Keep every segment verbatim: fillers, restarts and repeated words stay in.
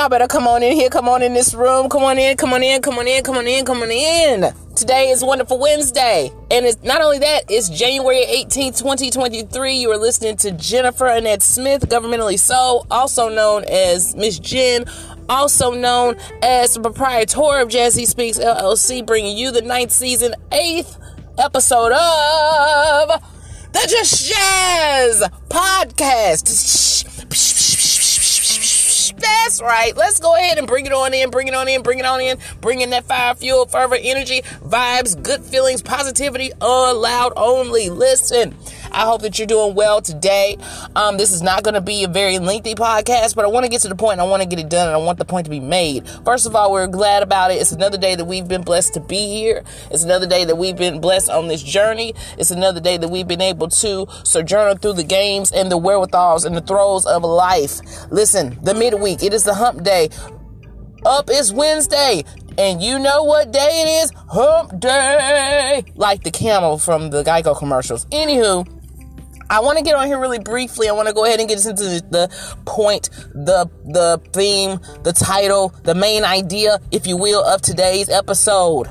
y'all better come on in here. Come on in this room. Come on in. Come on in. Come on in. Come on in. Come on in. Today is Wonderful Wednesday. And it's not only that, it's January eighteenth, twenty twenty-three. You are listening to Jennifer Annette Smith, Governmentally So, also known as Miss Jen, also known as the proprietor of Jazzy Speaks L L C, bringing you the ninth season, eighth episode of the Just Jazz Podcast. That's right. Let's go ahead and bring it on in, bring it on in, bring it on in, bring in that fire, fuel, fervor, energy, vibes, good feelings, positivity, allowed only. Listen, I hope that you're doing well today. Um, this is not going to be a very lengthy podcast, but I want to get to the point. And I want to get it done, and I want the point to be made. First of all, we're glad about it. It's another day that we've been blessed to be here. It's another day that we've been blessed on this journey. It's another day that we've been able to sojourn through the games and the wherewithals and the throes of life. Listen, the midweek, it is the hump day. Up is Wednesday. And you know what day it is? Hump day. Like the camel from the Geico commercials. Anywho, I want to get on here really briefly. I want to go ahead and get into the point, the the theme, the title, the main idea, if you will, of today's episode.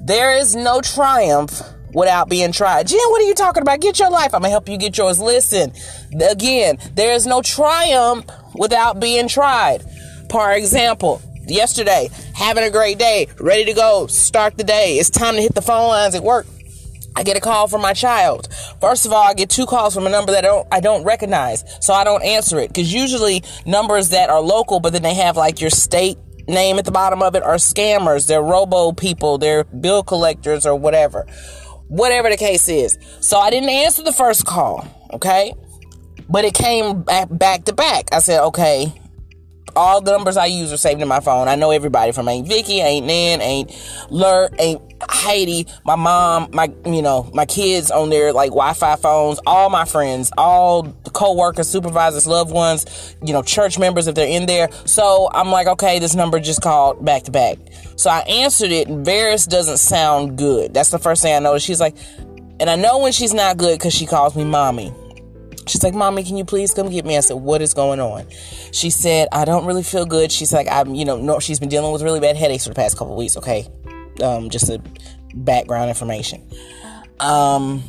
There is no triumph without being tried. Jen, what are you talking about? Get your life. I'm going to help you get yours. Listen, again, there is no triumph without being tried. For example, yesterday, having a great day, ready to go, start the day. It's time to hit the phone lines at work. I get a call from my child. First of all, I get two calls from a number that I don't, I don't recognize, so I don't answer it. Because usually numbers that are local, but then they have like your state name at the bottom of it, are scammers. They're robo people. They're bill collectors or whatever. Whatever the case is. So I didn't answer the first call, okay? But it came back, back to back. I said, okay, all the numbers I use are saved in my phone. I know everybody from Aunt Vicky, Aunt Nan, Aunt Lur, Aunt Heidi, my mom, my, you know, my kids on their like Wi-Fi phones, all my friends, all the co-workers, supervisors, loved ones, you know, church members if they're in there. So I'm like, okay, this number just called back to back. So I answered it, and Varys doesn't sound good. That's the first thing I noticed. She's like, and I know when she's not good because she calls me mommy. She's like, mommy, can you please come get me? I said, what is going on? She said, I don't really feel good. She's like, I'm, you know, no, she's been dealing with really bad headaches for the past couple of weeks. Okay. Um, just a background information. Um,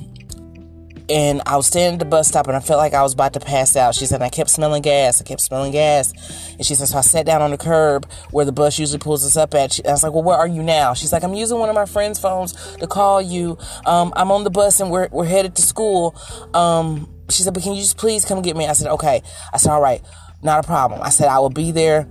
and I was standing at the bus stop and I felt like I was about to pass out. She said, I kept smelling gas. I kept smelling gas. And she said, so I sat down on the curb where the bus usually pulls us up at. She, I was like, well, where are you now? She's like, I'm using one of my friend's phones to call you. Um, I'm on the bus and we're, we're headed to school. Um, She said, but can you just please come get me? I said, okay. I said, all right, not a problem. I said, I will be there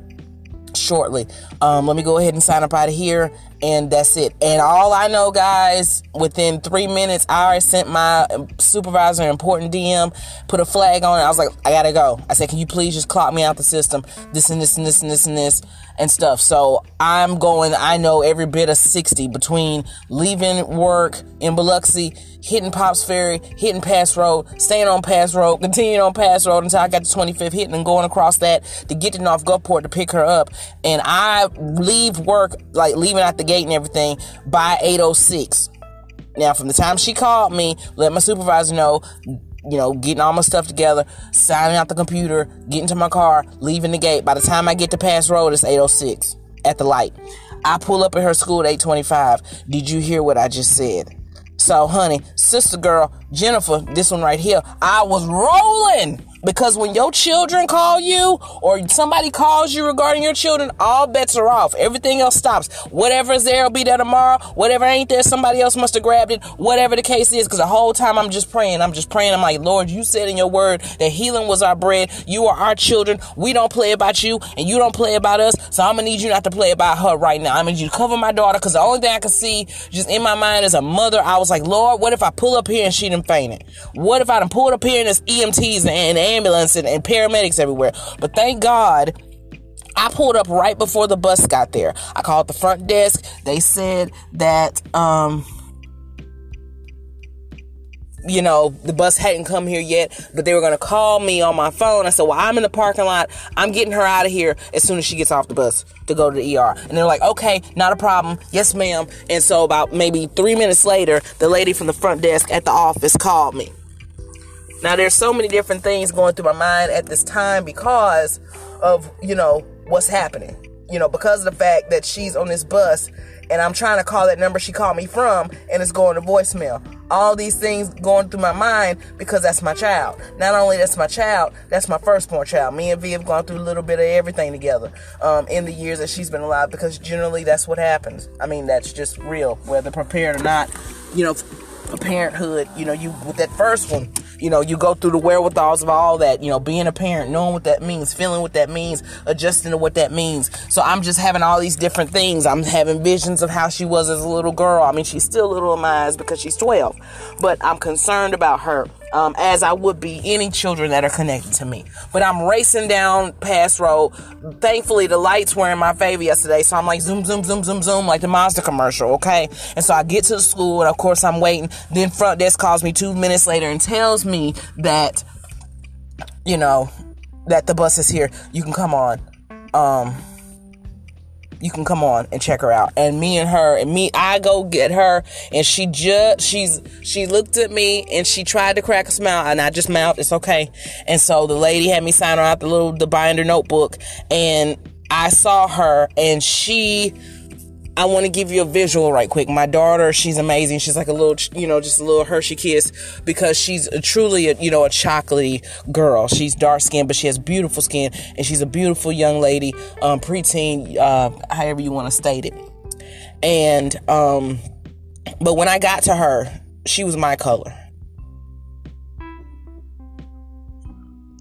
shortly. Um, let me go ahead and sign up out of here. And that's it. And all I know, guys, within three minutes, I already sent my supervisor an important D M, put a flag on it. I was like, I got to go. I said, can you please just clock me out the system? This and this and this and this and this and stuff. So I'm going, I know every bit of sixty between leaving work in Biloxi, hitting Pops Ferry, hitting Pass Road, staying on Pass Road, continuing on Pass Road until I got to twenty-fifth, hitting and going across that to get to North Gulfport to pick her up. And I leave work, like leaving out the gate and everything, by eight oh six. Now, from the time she called me, let my supervisor know, you know, getting all my stuff together, signing out the computer, getting to my car, leaving the gate. By the time I get to Pass Road, it's eight oh six at the light. I pull up at her school at eight twenty-five. Did you hear what I just said? So, honey, sister girl, Jennifer, this one right here, I was rolling. Because when your children call you or somebody calls you regarding your children, all bets are off. Everything else stops. Whatever's there will be there tomorrow. Whatever ain't there, somebody else must have grabbed it. Whatever the case is, because the whole time I'm just praying. I'm just praying. I'm like, Lord, you said in your word that healing was our bread. You are our children. We don't play about you and you don't play about us. So I'm going to need you not to play about her right now. I'm going to need you to cover my daughter, because the only thing I can see just in my mind as a mother, I was like, Lord, what if I pull up here and she done fainted? What if I done pulled up here and there's E M Ts and, and ambulance and, and paramedics everywhere? But thank God I pulled up right before the bus got there. I called the front desk. They said that um you know, the bus hadn't come here yet, but they were going to call me on my phone. I said, well, I'm in the parking lot. I'm getting her out of here as soon as she gets off the bus to go to the E R. And they're like, okay, not a problem. Yes, ma'am. And so about maybe three minutes later, the lady from the front desk at the office called me. Now, there's so many different things going through my mind at this time because of, you know, what's happening. You know, because of the fact that she's on this bus and I'm trying to call that number she called me from and it's going to voicemail. All these things going through my mind because that's my child. Not only that's my child, that's my firstborn child. Me and V have gone through a little bit of everything together um, in the years that she's been alive, because generally that's what happens. I mean, that's just real, whether prepared or not. You know, a parenthood, you know, you with that first one, you know, you go through the wherewithals of all that, you know, being a parent, knowing what that means, feeling what that means, adjusting to what that means. So I'm just having all these different things. I'm having visions of how she was as a little girl. I mean, she's still little in my eyes because she's twelve, but I'm concerned about her, um, as I would be any children that are connected to me. But I'm racing down Pass Road. Thankfully, the lights were in my favor yesterday, so I'm like zoom, zoom, zoom, zoom, zoom, like the Mazda commercial, okay? And so I get to the school, and of course I'm waiting. Then front desk calls me two minutes later and tells me that, you know, that the bus is here. You can come on. Um, you can come on and check her out. And me and her and me, I go get her, and she just, she's, she looked at me and she tried to crack a smile, and I just mouthed, it's okay. And so the lady had me sign her out the little, the binder notebook, and I saw her, and she, I want to give you a visual right quick. My daughter, she's amazing. She's like a little, you know, just a little Hershey Kiss, because she's a, truly, a, you know, a chocolatey girl. She's dark skinned, but she has beautiful skin, and she's a beautiful young lady, um, preteen, uh, however you want to state it. And, um, but when I got to her, she was my color.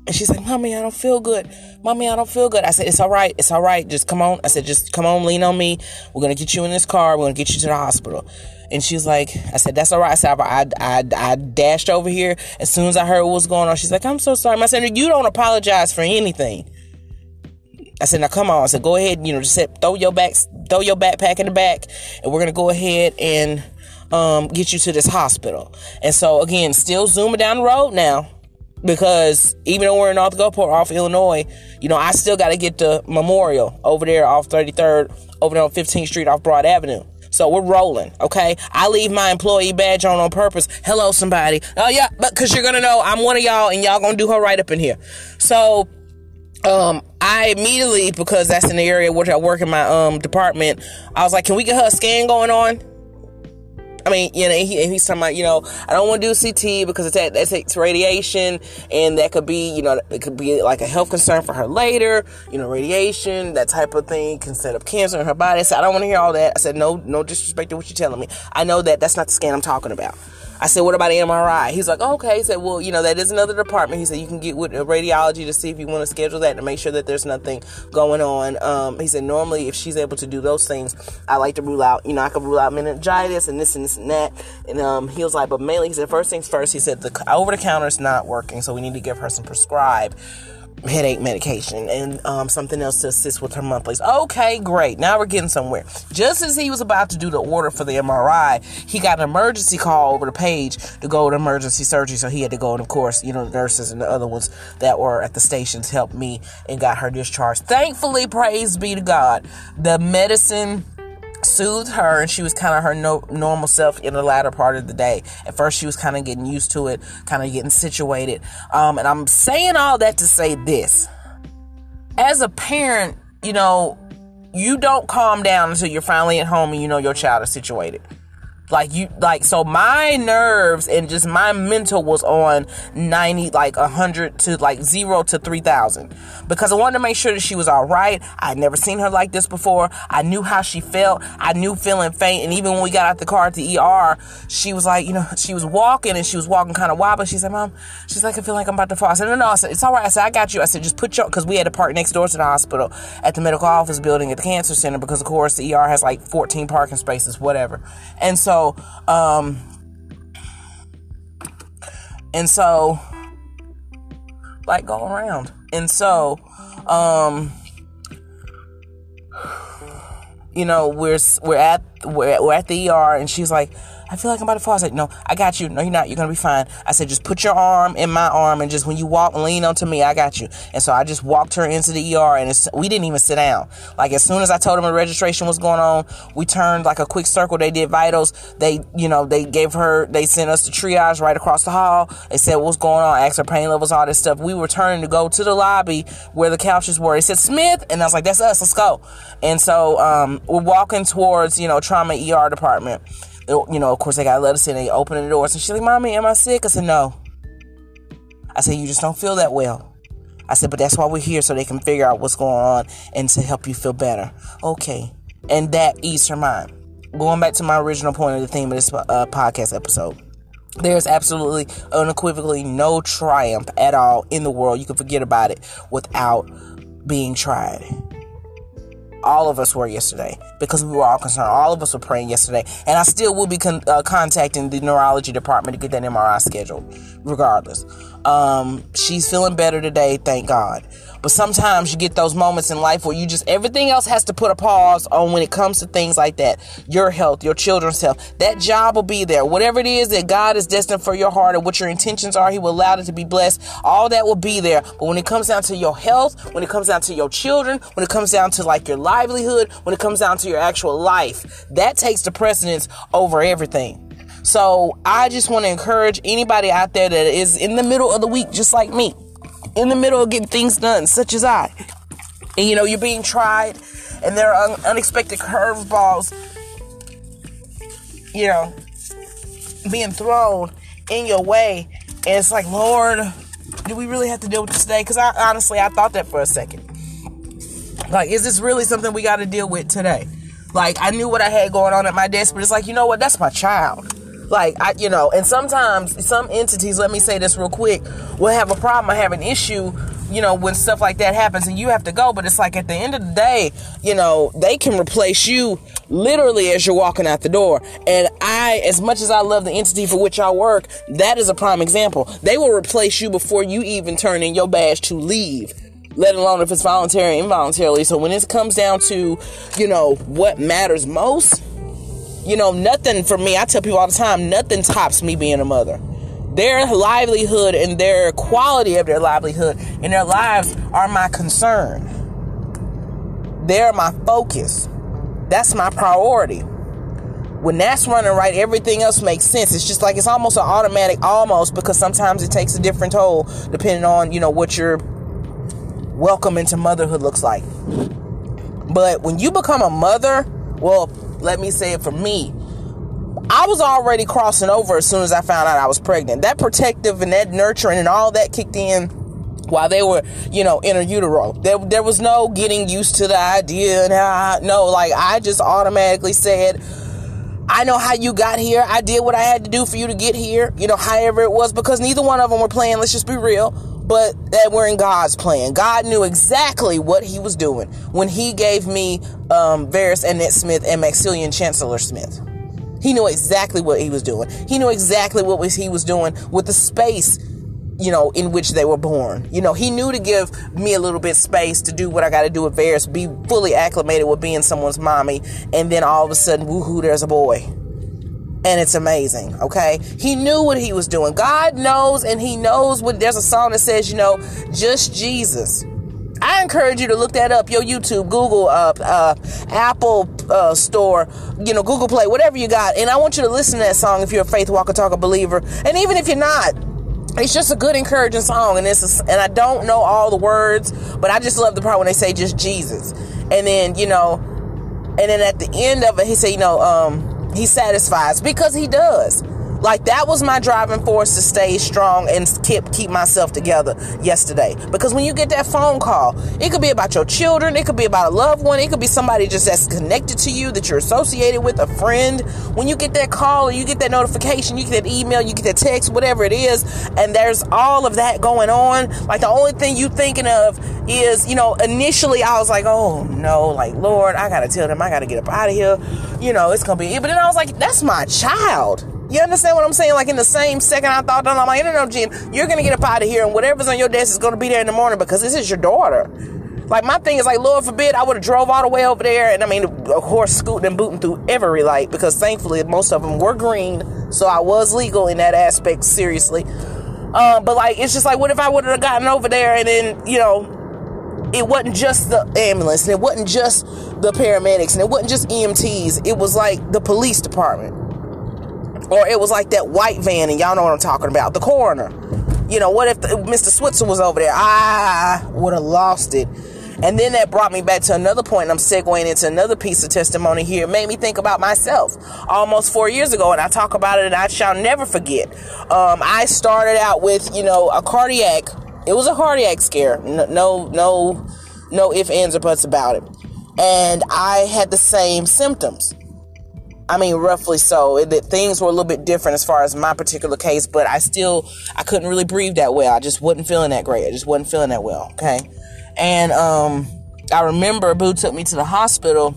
And she's like, Mommy, I don't feel good. Mommy, I don't feel good. I said, it's all right. It's all right. Just come on. I said, just come on. Lean on me. We're going to get you in this car. We're going to get you to the hospital. And she's like, I said, that's all right. I said, I, I, I dashed over here. As soon as I heard what was going on, she's like, I'm so sorry. I said, you don't apologize for anything. I said, now come on. I said, go ahead. You know, just said, throw your back, throw your backpack in the back. And we're going to go ahead and um, get you to this hospital. And so, again, still zooming down the road now. Because even though we're in North Gulfport off Illinois, you know, I still got to get to Memorial over there off thirty-third, over there on fifteenth Street off Broad Avenue. So we're rolling, okay? I leave my employee badge on on purpose. Hello, somebody. Oh, yeah, but because you're going to know I'm one of y'all, and y'all going to do her right up in here. So um, I immediately, because that's in the area where I work in my um department, I was like, can we get her a scan going on? I mean, you know, he, he's talking about, you know, I don't want to do C T because it's that, that takes radiation, and that could be, you know, it could be like a health concern for her later. You know, radiation, that type of thing can set up cancer in her body. So I don't want to hear all that. I said, no, no disrespect to what you're telling me. I know that that's not the scan I'm talking about. I said, what about an M R I? He's like, oh, okay. He said, well, you know, that is another department. He said, you can get with a radiology to see if you want to schedule that to make sure that there's nothing going on. Um, he said, normally if she's able to do those things, I like to rule out, you know, I could rule out meningitis and this and this and that. And um, he was like, but mainly, he said, first things first, he said, the over-the-counter is not working, so we need to give her some prescribed headache medication and um, something else to assist with her monthlies. Okay, great. Now we're getting somewhere. Just as he was about to do the order for the M R I, he got an emergency call over the page to go to emergency surgery. So he had to go. And of course, you know, the nurses and the other ones that were at the stations helped me and got her discharged. Thankfully, praise be to God, the medicine soothed her, and she was kind of her no, normal self in the latter part of the day. At first, she was kind of getting used to it, kind of getting situated. Um, and I'm saying all that to say this. As a parent, you know, you don't calm down until you're finally at home and you know your child is situated. Like, you, like, so my nerves and just my mental was on ninety, like one hundred to like zero to three thousand, because I wanted to make sure that she was all right. I'd never seen her like this before. I knew how she felt. I knew feeling faint. And even when we got out the car at the E R, she was like, you know, she was walking and she was walking kind of wobbly. She said, Mom, she's like, I feel like I'm about to fall. I said, no, no, I said, it's all right. I said, I got you. I said, just put your, because we had to park next door to the hospital at the medical office building at the cancer center, because of course the E R has like fourteen parking spaces, whatever. And so, So, um, and so, like, go around. And so, um, you know, we're, we're at, we're, we're at the E R, and she's like, I feel like I'm about to fall. I said, no, I got you. No, you're not. You're going to be fine. I said, just put your arm in my arm and just when you walk, lean onto me. I got you. And so I just walked her into the E R and it's, we didn't even sit down. Like as soon as I told them the registration was going on, we turned like a quick circle. They did vitals. They, you know, they gave her, they sent us to triage right across the hall. They said, what's going on? Asked her pain levels, all this stuff. We were turning to go to the lobby where the couches were. They said, Smith. And I was like, that's us. Let's go. And so um, we're walking towards, you know, trauma E R department. You know, of course, they got to let us in. They open the doors. And she's like, Mommy, am I sick? I said, no. I said, you just don't feel that well. I said, but that's why we're here, so they can figure out what's going on and to help you feel better. Okay. And that eased her mind. Going back to my original point of the theme of this uh, podcast episode. There's absolutely, unequivocally no triumph at all in the world. You can forget about it without being tried. All of us were yesterday because we were all concerned. All of us were praying yesterday. And I still will be con- uh, contacting the neurology department to get that M R I scheduled, regardless. Um, she's feeling better today, thank God. But sometimes you get those moments in life where you just, everything else has to put a pause on when it comes to things like that. Your health, your children's health, that job will be there. Whatever it is that God is destined for your heart and what your intentions are, He will allow it to be blessed. All that will be there. But when it comes down to your health, when it comes down to your children, when it comes down to like your livelihood, when it comes down to your actual life, that takes the precedence over everything. So I just want to encourage anybody out there that is in the middle of the week, just like me, in the middle of getting things done, such as I. And, you know, you're being tried and there are un- unexpected curveballs, you know, being thrown in your way. And it's like, Lord, do we really have to deal with this today? Because I honestly, I thought that for a second. Like, is this really something we got to deal with today? Like, I knew what I had going on at my desk, but it's like, you know what? That's my child. Like, I, you know, and sometimes some entities, let me say this real quick, will have a problem or have an issue, you know, when stuff like that happens and you have to go. But it's like at the end of the day, you know, they can replace you literally as you're walking out the door. And I, as much as I love the entity for which I work, that is a prime example. They will replace you before you even turn in your badge to leave, let alone if it's voluntary or involuntarily. So when it comes down to, you know, what matters most, you know, nothing for me, I tell people all the time, nothing tops me being a mother. Their livelihood and their quality of their livelihood and their lives are my concern. They're my focus. That's my priority. When that's running right, everything else makes sense. It's just like it's almost an automatic almost, because sometimes it takes a different toll depending on, you know, what your welcome into motherhood looks like. But when you become a mother, well, let me say it for me, I was already crossing over as soon as I found out I was pregnant. That protective and that nurturing and all that kicked in while they were, you know, inter utero. There, there was no getting used to the idea. And I, no, like I just automatically said, I know how you got here. I did what I had to do for you to get here. You know, however it was, because neither one of them were playing. Let's just be real. But that we're in God's plan. God knew exactly what He was doing when He gave me um, Varys Annette Smith and Maxillian Chancellor Smith. He knew exactly what He was doing. He knew exactly what was He was doing with the space, you know, in which they were born. You know, He knew to give me a little bit space to do what I got to do with Varys, be fully acclimated with being someone's mommy, and then all of a sudden, woohoo, there's a boy. And it's amazing, okay? He knew what He was doing. God knows, and He knows what. There's a song that says, you know, just Jesus. I encourage you to look that up. Your YouTube, Google, uh, uh, Apple uh, Store, you know, Google Play, whatever you got. And I want you to listen to that song if you're a faith walker, talker, believer. And even if you're not, it's just a good, encouraging song. And it's a, and I don't know all the words, but I just love the part when they say just Jesus. And then, you know, and then at the end of it, he said, you know, um, He satisfies, because He does. Like, that was my driving force to stay strong and keep keep myself together yesterday. Because when you get that phone call, it could be about your children, it could be about a loved one, it could be somebody just that's connected to you, that you're associated with, a friend. When you get that call, or you get that notification, you get that email, you get that text, whatever it is, and there's all of that going on. Like, the only thing you thinking of is, you know, initially I was like, oh no, like, Lord, I gotta tell them, I gotta get up out of here. You know, it's gonna be it. But then I was like, that's my child. You understand what I'm saying? Like, in the same second I thought that, I'm like, no, no, no, Jen, you're going to get up out of here, and whatever's on your desk is going to be there in the morning, because this is your daughter. Like, my thing is, like, Lord forbid, I would have drove all the way over there. And, I mean, of course, scooting and booting through every light, because thankfully most of them were green. So I was legal in that aspect, seriously. Um, but, like, it's just like, what if I would have gotten over there and then, you know, it wasn't just the ambulance, and it wasn't just the paramedics, and it wasn't just E M Ts. It was, like, the police department. Or it was, like, that white van, and y'all know what I'm talking about, the coroner. You know, what if the, Mister Switzer was over there? I would have lost it. And then that brought me back to another point, and I'm segueing into another piece of testimony here. It made me think about myself almost four years ago, and I talk about it, and I shall never forget. Um, I started out with, you know, a cardiac. It was a cardiac scare. No, no, no, no ifs, ands, or buts about it. And I had the same symptoms. I mean, roughly so. It, it, things were a little bit different as far as my particular case, but I still, I couldn't really breathe that well. I just wasn't feeling that great. I just wasn't feeling that well, okay? And um, I remember Boo took me to the hospital,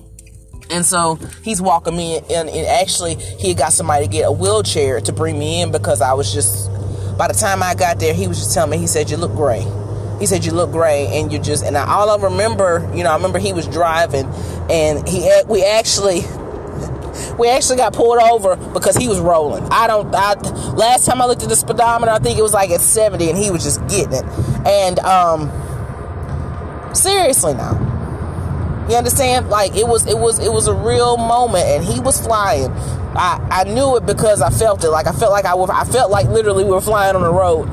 and so he's walking me in, and, and actually he got somebody to get a wheelchair to bring me in, because I was just, by the time I got there, he was just telling me, he said, you look gray. He said, you look gray, and you just, and I, all I remember, you know, I remember he was driving, and he, we actually... We actually got pulled over because he was rolling. I don't, I, last time I looked at the speedometer, I think it was like at seventy, and he was just getting it. And, um, seriously now, you understand? Like, it was, it was, it was a real moment, and he was flying. I, I knew it because I felt it. Like, I felt like I, I felt like literally we were flying on the road.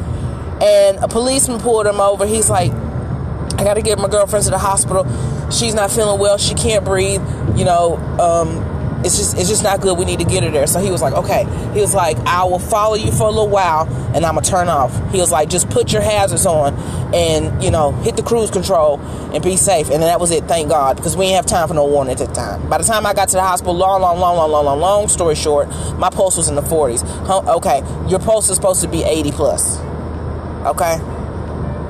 And a policeman pulled him over. He's like, I got to get my girlfriend to the hospital. She's not feeling well. She can't breathe, you know, um, It's just it's just not good. We need to get her there. So he was like, okay. He was like, I will follow you for a little while, and I'm going to turn off. He was like, just put your hazards on and, you know, hit the cruise control and be safe. And then that was it, thank God, because we didn't have time for no warning at that time. By the time I got to the hospital, long, long, long, long, long, long, long story short, my pulse was in the forties. Huh? Okay, your pulse is supposed to be eighty plus. Okay?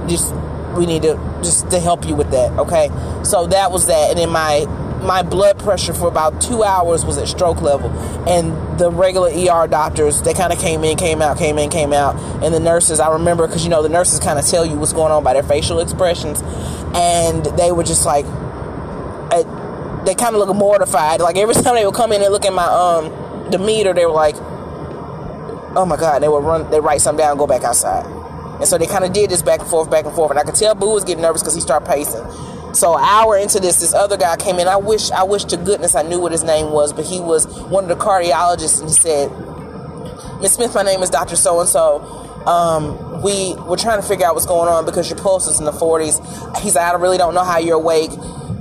Just, we need to, just to help you with that, okay? So that was that. And then my... My blood pressure for about two hours was at stroke level, and the regular E R doctors, they kind of came in, came out, came in, came out, and the nurses, I remember, because, you know, the nurses kind of tell you what's going on by their facial expressions, and they were just like, I, they kind of looked mortified. Like, every time they would come in and look at my, um, the meter, they were like, oh my God, they would run, they write something down and go back outside. And so they kind of did this back and forth, back and forth, and I could tell Boo was getting nervous because he started pacing. So an hour into this, this other guy came in. I wish, I wish to goodness I knew what his name was, but he was one of the cardiologists, and he said, Miz Smith, my name is Doctor So-and-so. Um, we, we're trying to figure out what's going on because your pulse is in the forties. He's like, I really don't know how you're awake.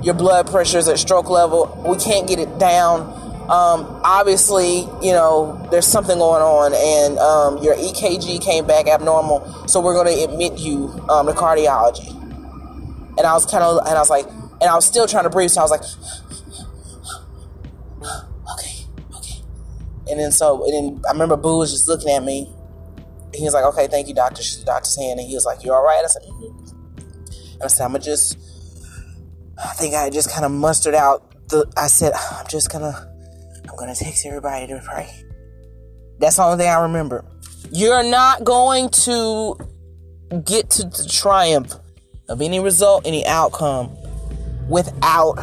Your blood pressure is at stroke level. We can't get it down. Um, obviously, you know, there's something going on, and um, your E K G came back abnormal, so we're going to admit you um, to cardiology. And I was kind of, and I was like, and I was still trying to breathe. So I was like, okay, okay. And then so, and then I remember Boo was just looking at me. He was like, okay, thank you, doctor. She's the doctor's hand. And he was like, you all right? I said, mm-hmm. And I said, I'm going to just, I think I just kind of mustered out the, I said, I'm just going to, I'm going to text everybody to pray. That's the only thing I remember. You're not going to get to the triumph of any result, any outcome, without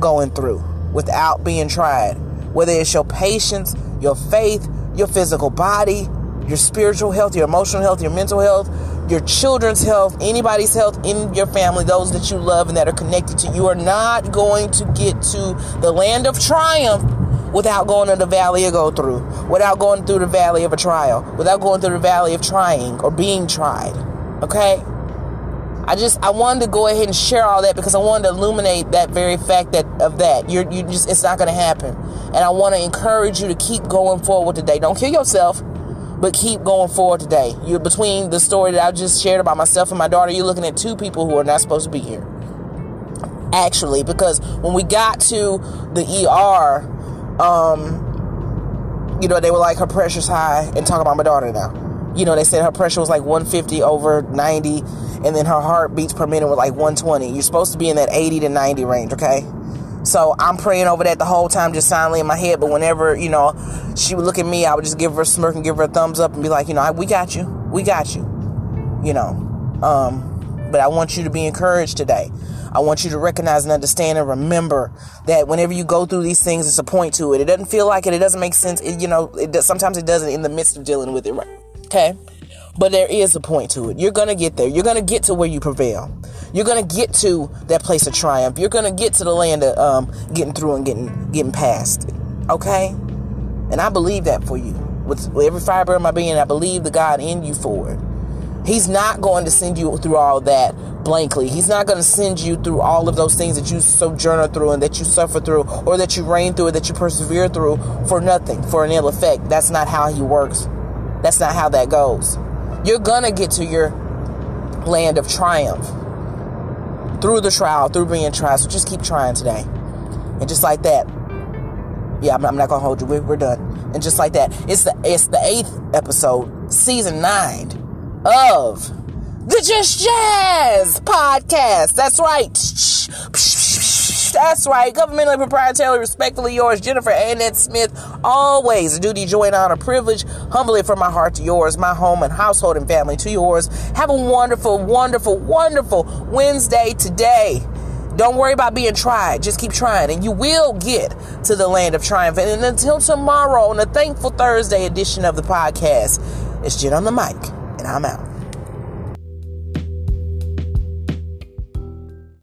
going through, without being tried, whether it's your patience, your faith, your physical body, your spiritual health, your emotional health, your mental health, your children's health, anybody's health in your family, those that you love and that are connected to you. You are not going to get to the land of triumph without going to the valley of go through, without going through the valley of a trial, without going through the valley of trying or being tried, okay? I just, I wanted to go ahead and share all that because I wanted to illuminate that very fact that of that. You're, you just, it's not going to happen. And I want to encourage you to keep going forward today. Don't kill yourself, but keep going forward today. You're between the story that I just shared about myself and my daughter, you're looking at two people who are not supposed to be here. Actually, because when we got to the E R, um, you know, they were like, her pressure's high, and talking about my daughter now. You know, they said her pressure was like one fifty over ninety, and then her heartbeats per minute were like one twenty. You're supposed to be in that eighty to ninety range, okay? So I'm praying over that the whole time, just silently in my head. But whenever, you know, she would look at me, I would just give her a smirk and give her a thumbs up and be like, you know, we got you. We got you. You know, um, but I want you to be encouraged today. I want you to recognize and understand and remember that whenever you go through these things, it's a point to it. It doesn't feel like it. It doesn't make sense. It, you know, it does, sometimes it doesn't in the midst of dealing with it, right? Okay? But there is a point to it. You're going to get there. You're going to get to where you prevail. You're going to get to that place of triumph. You're going to get to the land of um, getting through and getting getting past it. Okay? And I believe that for you. With, with every fiber of my being, I believe the God in you for it. He's not going to send you through all that blankly. He's not going to send you through all of those things that you sojourn through and that you suffer through or that you reign through or that you persevere through for nothing, for an ill effect. That's not how he works. That's not how that goes. You're going to get to your land of triumph through the trial, through being tried. So just keep trying today. And just like that. Yeah, I'm, I'm not going to hold you. We're done. And just like that. It's the, it's the eighth episode, season nine. Of the Just Jazz Podcast. That's right. That's right. Governmentally proprietary, respectfully yours, Jennifer Annette Smith. Always a duty, joy, and honor, privilege. Humbly from my heart to yours, my home and household and family to yours. Have a wonderful, wonderful, wonderful Wednesday today. Don't worry about being tried. Just keep trying, and you will get to the land of triumph. And until tomorrow on the Thankful Thursday edition of the podcast, it's Jen on the mic. I'm out.